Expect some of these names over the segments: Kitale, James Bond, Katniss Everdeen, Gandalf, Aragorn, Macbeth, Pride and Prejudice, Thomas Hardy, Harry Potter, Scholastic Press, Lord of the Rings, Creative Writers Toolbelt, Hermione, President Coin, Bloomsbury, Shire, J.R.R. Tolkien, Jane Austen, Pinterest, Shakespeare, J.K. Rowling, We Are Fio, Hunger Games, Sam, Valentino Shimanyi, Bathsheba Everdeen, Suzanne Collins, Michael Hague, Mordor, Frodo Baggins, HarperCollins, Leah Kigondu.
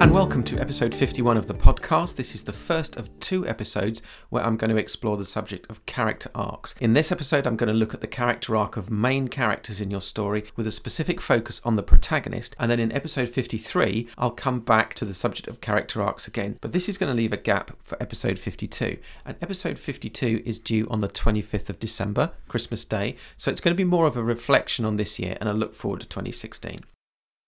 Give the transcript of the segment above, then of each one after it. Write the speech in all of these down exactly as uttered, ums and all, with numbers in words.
And welcome to episode fifty-one of the podcast. This is the first of two episodes where I'm going to explore the subject of character arcs. In this episode, I'm going to look at the character arc of main characters in your story with a specific focus on the protagonist. And then in episode fifty-three, I'll come back to the subject of character arcs again. But this is going to leave a gap for episode fifty-two. And episode fifty-two is due on the twenty-fifth of December, Christmas Day. So it's going to be more of a reflection on this year and a look forward to twenty sixteen.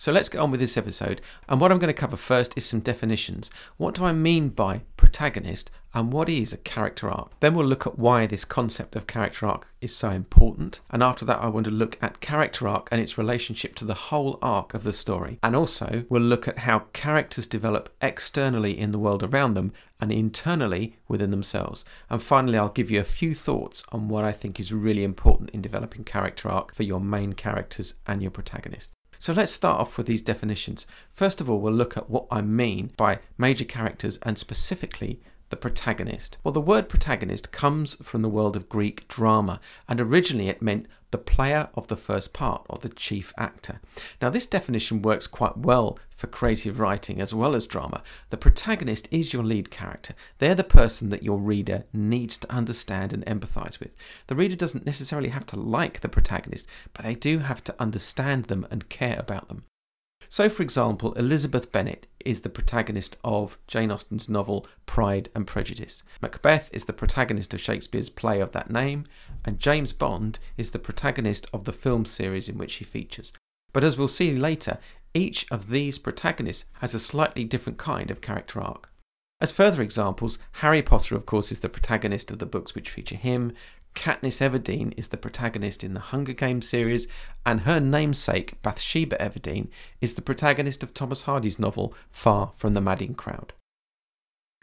So let's get on with this episode, and what I'm going to cover first is some definitions. What do I mean by protagonist, and what is a character arc? Then we'll look at why this concept of character arc is so important, and after that I want to look at character arc and its relationship to the whole arc of the story. And also we'll look at how characters develop externally in the world around them and internally within themselves. And finally I'll give you a few thoughts on what I think is really important in developing character arc for your main characters and your protagonist. So let's start off with these definitions. First of all, we'll look at what I mean by major characters and specifically the protagonist. Well, the word protagonist comes from the world of Greek drama, and originally it meant the player of the first part, or the chief actor. Now, this definition works quite well for creative writing as well as drama. The protagonist is your lead character. They're the person that your reader needs to understand and empathise with. The reader doesn't necessarily have to like the protagonist, but they do have to understand them and care about them. So, for example, Elizabeth Bennet is the protagonist of Jane Austen's novel Pride and Prejudice. Macbeth is the protagonist of Shakespeare's play of that name, and James Bond is the protagonist of the film series in which he features. But as we'll see later, each of these protagonists has a slightly different kind of character arc. As further examples, Harry Potter, of course, is the protagonist of the books which feature him. Katniss Everdeen is the protagonist in the Hunger Games series, and her namesake, Bathsheba Everdeen, is the protagonist of Thomas Hardy's novel Far From the Madding Crowd.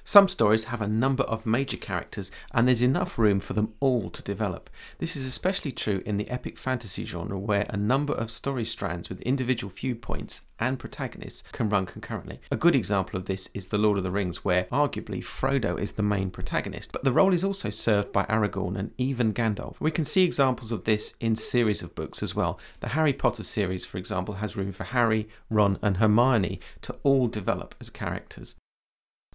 Some stories have a number of major characters, and there's enough room for them all to develop. This is especially true in the epic fantasy genre, where a number of story strands with individual viewpoints and protagonists can run concurrently. A good example of this is The Lord of the Rings, where arguably Frodo is the main protagonist, but the role is also served by Aragorn and even Gandalf. We can see examples of this in series of books as well. The Harry Potter series, for example, has room for Harry, Ron and Hermione to all develop as characters.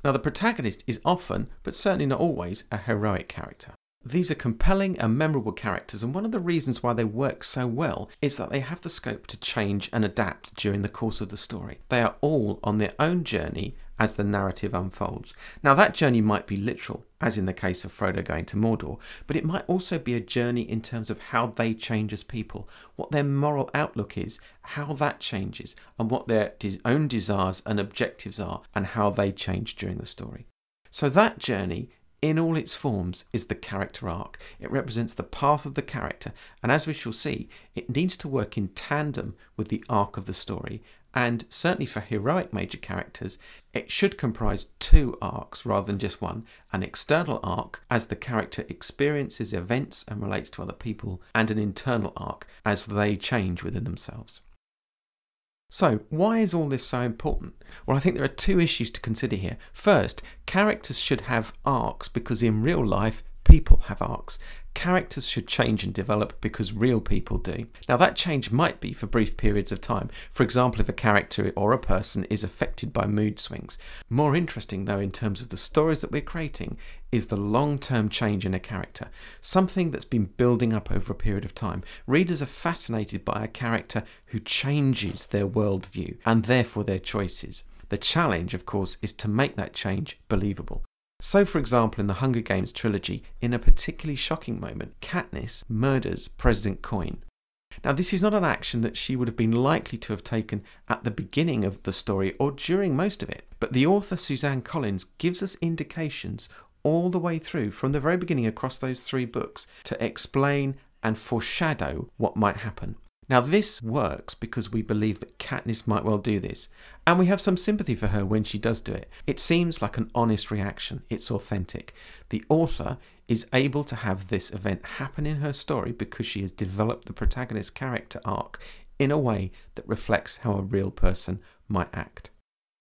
Now, the protagonist is often, but certainly not always, a heroic character. These are compelling and memorable characters, and one of the reasons why they work so well is that they have the scope to change and adapt during the course of the story. They are all on their own journey as the narrative unfolds. Now, that journey might be literal, as in the case of Frodo going to Mordor, but it might also be a journey in terms of how they change as people, what their moral outlook is, how that changes, and what their own desires and objectives are, and how they change during the story. So that journey, in all its forms, is the character arc. It represents the path of the character, and as we shall see, it needs to work in tandem with the arc of the story. And certainly for heroic major characters, it should comprise two arcs rather than just one, an external arc as the character experiences events and relates to other people, and an internal arc as they change within themselves. So, why is all this so important? Well, I think there are two issues to consider here. First, characters should have arcs because in real life, people have arcs. Characters should change and develop because real people do. Now, that change might be for brief periods of time. For example, if a character or a person is affected by mood swings. More interesting, though, in terms of the stories that we're creating, is the long-term change in a character, something that's been building up over a period of time. Readers are fascinated by a character who changes their worldview and therefore their choices. The challenge, of course, is to make that change believable. So, for example, in the Hunger Games trilogy, in a particularly shocking moment, Katniss murders President Coin. Now, this is not an action that she would have been likely to have taken at the beginning of the story or during most of it, but the author Suzanne Collins gives us indications all the way through, from the very beginning across those three books, to explain and foreshadow what might happen. Now, this works because we believe that Katniss might well do this, and we have some sympathy for her when she does do it. It seems like an honest reaction. It's authentic. The author is able to have this event happen in her story because she has developed the protagonist's character arc in a way that reflects how a real person might act.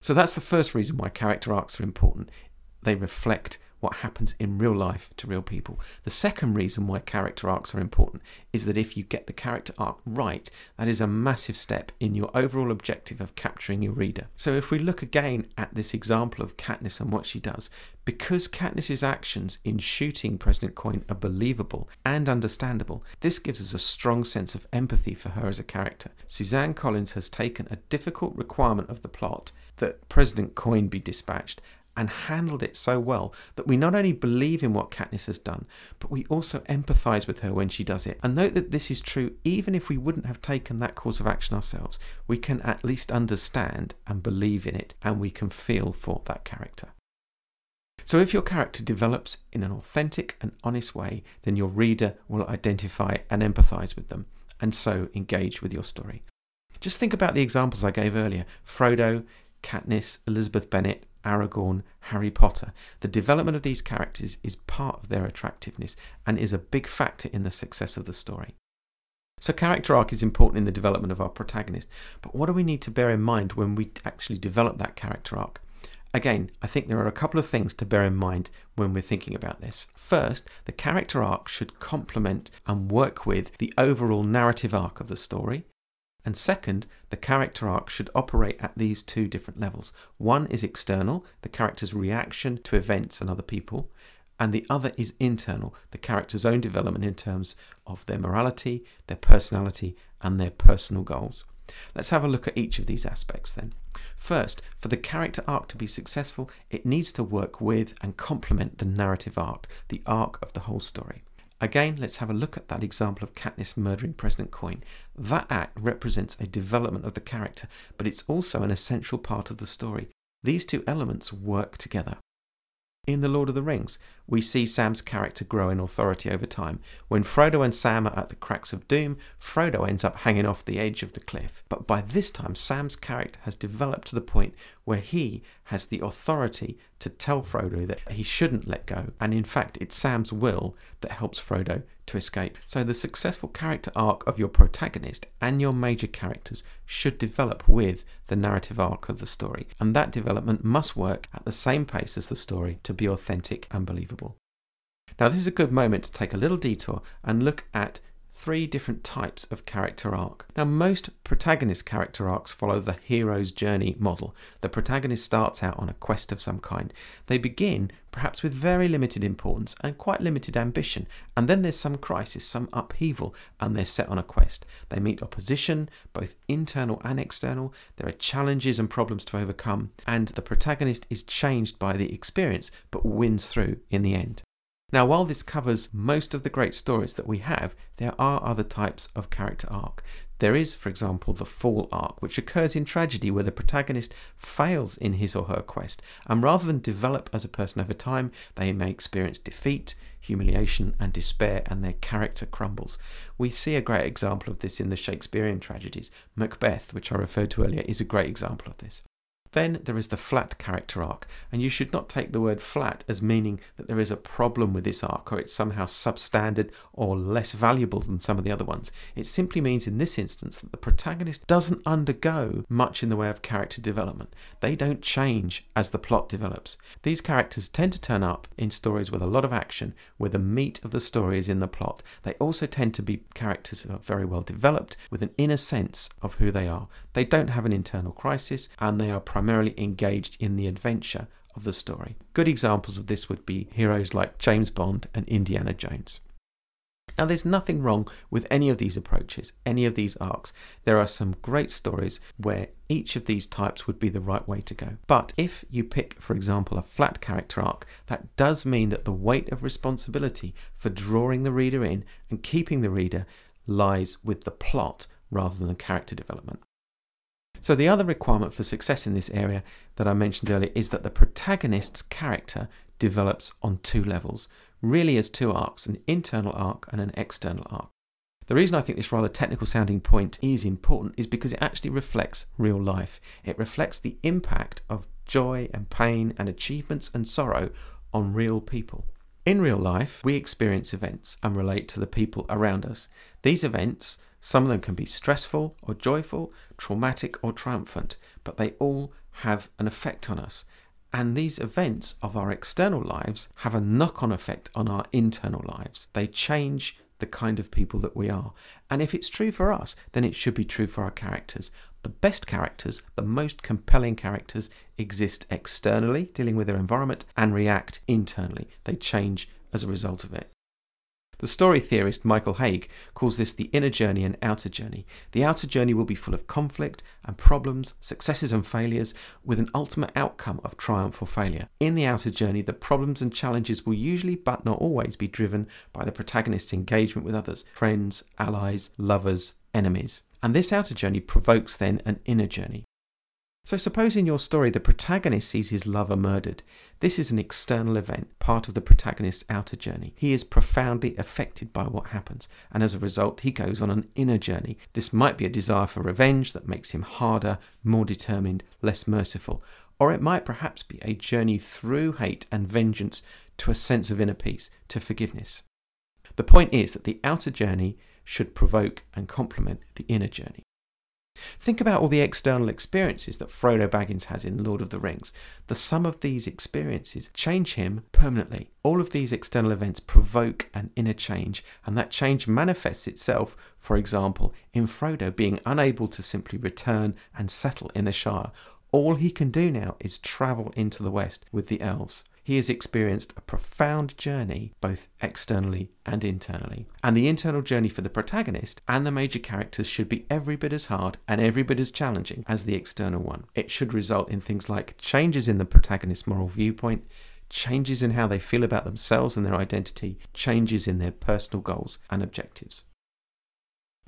So that's the first reason why character arcs are important. They reflect what happens in real life to real people. The second reason why character arcs are important is that if you get the character arc right, that is a massive step in your overall objective of capturing your reader. So if we look again at this example of Katniss and what she does, because Katniss's actions in shooting President Coin are believable and understandable, this gives us a strong sense of empathy for her as a character. Suzanne Collins has taken a difficult requirement of the plot, that President Coin be dispatched, and handled it so well that we not only believe in what Katniss has done, but we also empathise with her when she does it. And note that this is true even if we wouldn't have taken that course of action ourselves. We can at least understand and believe in it, and we can feel for that character. So if your character develops in an authentic and honest way, then your reader will identify and empathise with them, and so engage with your story. Just think about the examples I gave earlier. Frodo, Katniss, Elizabeth Bennet, Aragorn, Harry Potter. The development of these characters is part of their attractiveness and is a big factor in the success of the story. So character arc is important in the development of our protagonist, but what do we need to bear in mind when we actually develop that character arc? Again, I think there are a couple of things to bear in mind when we're thinking about this. First, the character arc should complement and work with the overall narrative arc of the story. And second, the character arc should operate at these two different levels. One is external, the character's reaction to events and other people, and the other is internal, the character's own development in terms of their morality, their personality, and their personal goals. Let's have a look at each of these aspects then. First, for the character arc to be successful, it needs to work with and complement the narrative arc, the arc of the whole story. Again, let's have a look at that example of Katniss murdering President Coin. That act represents a development of the character, but it's also an essential part of the story. These two elements work together. In The Lord of the Rings, we see Sam's character grow in authority over time. When Frodo and Sam are at the cracks of doom, Frodo ends up hanging off the edge of the cliff. But by this time, Sam's character has developed to the point where he has the authority to tell Frodo that he shouldn't let go. And in fact, it's Sam's will that helps Frodo to escape. So the successful character arc of your protagonist and your major characters should develop with the narrative arc of the story. And that development must work at the same pace as the story to be authentic and believable. Now, this is a good moment to take a little detour and look at three different types of character arc. Now, most protagonist character arcs follow the hero's journey model. The protagonist starts out on a quest of some kind. They begin perhaps with very limited importance and quite limited ambition, and then there's some crisis, some upheaval, and they're set on a quest. They meet opposition, both internal and external. There are challenges and problems to overcome, and the protagonist is changed by the experience but wins through in the end. Now, while this covers most of the great stories that we have, there are other types of character arc. There is, for example, the fall arc, which occurs in tragedy where the protagonist fails in his or her quest, and rather than develop as a person over time, they may experience defeat, humiliation and despair, and their character crumbles. We see a great example of this in the Shakespearean tragedies. Macbeth, which I referred to earlier, is a great example of this. Then there is the flat character arc, and you should not take the word flat as meaning that there is a problem with this arc or it's somehow substandard or less valuable than some of the other ones. It simply means in this instance that the protagonist doesn't undergo much in the way of character development. They don't change as the plot develops. These characters tend to turn up in stories with a lot of action, where the meat of the story is in the plot. They also tend to be characters who are very well developed with an inner sense of who they are. They don't have an internal crisis, and they are primarily engaged in the adventure of the story. Good examples of this would be heroes like James Bond and Indiana Jones. Now, there's nothing wrong with any of these approaches, any of these arcs. There are some great stories where each of these types would be the right way to go. But if you pick, for example, a flat character arc, that does mean that the weight of responsibility for drawing the reader in and keeping the reader lies with the plot rather than the character development. So the other requirement for success in this area that I mentioned earlier is that the protagonist's character develops on two levels, really as two arcs, an internal arc and an external arc. The reason I think this rather technical sounding point is important is because it actually reflects real life. It reflects the impact of joy and pain and achievements and sorrow on real people. In real life, we experience events and relate to the people around us. These events Some of them can be stressful or joyful, traumatic or triumphant, but they all have an effect on us. And these events of our external lives have a knock-on effect on our internal lives. They change the kind of people that we are. And if it's true for us, then it should be true for our characters. The best characters, the most compelling characters, exist externally, dealing with their environment, and react internally. They change as a result of it. The story theorist Michael Hague calls this the inner journey and outer journey. The outer journey will be full of conflict and problems, successes and failures, with an ultimate outcome of triumph or failure. In the outer journey, the problems and challenges will usually, but not always, be driven by the protagonist's engagement with others, friends, allies, lovers, enemies. And this outer journey provokes then an inner journey. So suppose in your story the protagonist sees his lover murdered. This is an external event, part of the protagonist's outer journey. He is profoundly affected by what happens, and as a result he goes on an inner journey. This might be a desire for revenge that makes him harder, more determined, less merciful. Or it might perhaps be a journey through hate and vengeance to a sense of inner peace, to forgiveness. The point is that the outer journey should provoke and complement the inner journey. Think about all the external experiences that Frodo Baggins has in Lord of the Rings. The sum of these experiences change him permanently. All of these external events provoke an inner change, and that change manifests itself, for example, in Frodo being unable to simply return and settle in the Shire. All he can do now is travel into the West with the elves. He has experienced a profound journey, both externally and internally. And the internal journey for the protagonist and the major characters should be every bit as hard and every bit as challenging as the external one. It should result in things like changes in the protagonist's moral viewpoint, changes in how they feel about themselves and their identity, changes in their personal goals and objectives.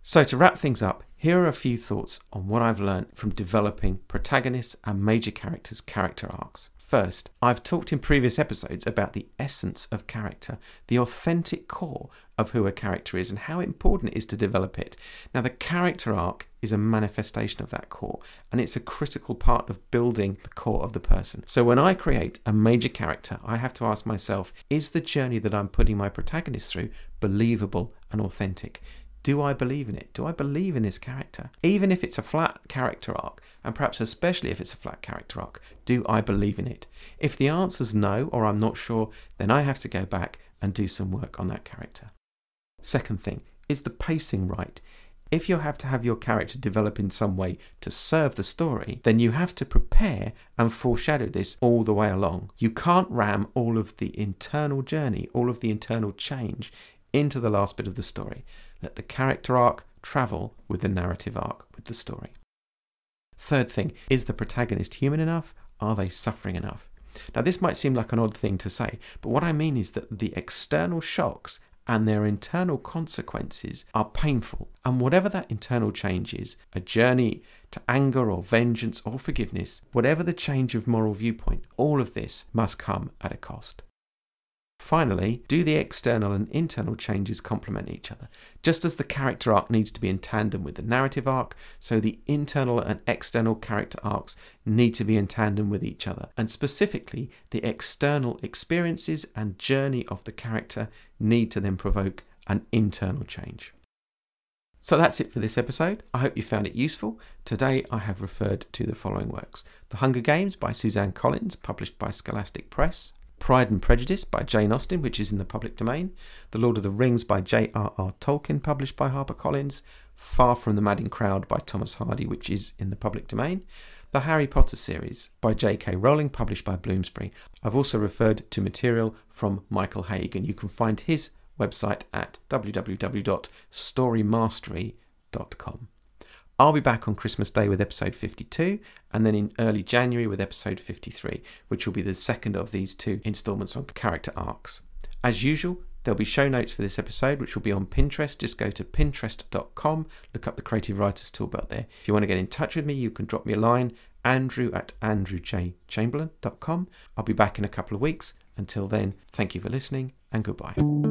So to wrap things up, here are a few thoughts on what I've learned from developing protagonists and major characters' character arcs. First, I've talked in previous episodes about the essence of character, the authentic core of who a character is and how important it is to develop it. Now, the character arc is a manifestation of that core, and it's a critical part of building the core of the person. So when I create a major character, I have to ask myself, is the journey that I'm putting my protagonist through believable and authentic? Do I believe in it? Do I believe in this character? Even if it's a flat character arc, and perhaps especially if it's a flat character arc, do I believe in it? If the answer's no, or I'm not sure, then I have to go back and do some work on that character. Second thing, is the pacing right? If you have to have your character develop in some way to serve the story, then you have to prepare and foreshadow this all the way along. You can't ram all of the internal journey, all of the internal change into the last bit of the story. Let the character arc travel with the narrative arc, with the story. Third thing, is the protagonist human enough? Are they suffering enough? Now this might seem like an odd thing to say, but what I mean is that the external shocks and their internal consequences are painful. And whatever that internal change is, a journey to anger or vengeance or forgiveness, whatever the change of moral viewpoint, all of this must come at a cost. Finally, do the external and internal changes complement each other? Just as the character arc needs to be in tandem with the narrative arc, so the internal and external character arcs need to be in tandem with each other. And specifically, the external experiences and journey of the character need to then provoke an internal change. So that's it for this episode. I hope you found it useful. Today I have referred to the following works: The Hunger Games by Suzanne Collins, published by Scholastic Press; Pride and Prejudice by Jane Austen, which is in the public domain; The Lord of the Rings by J R R Tolkien, published by HarperCollins; Far From the Madding Crowd by Thomas Hardy, which is in the public domain; The Harry Potter series by J K Rowling, published by Bloomsbury. I've also referred to material from Michael Hague, and you can find his website at w w w dot story mastery dot com. I'll be back on Christmas Day with episode fifty-two, and then in early January with episode fifty-three, which will be the second of these two instalments on character arcs. As usual, there'll be show notes for this episode, which will be on Pinterest. Just go to pinterest dot com, look up the Creative Writers Toolbelt there. If you want to get in touch with me, you can drop me a line, andrew at andrew j chamberlain dot com. I'll be back in a couple of weeks. Until then, thank you for listening, and goodbye.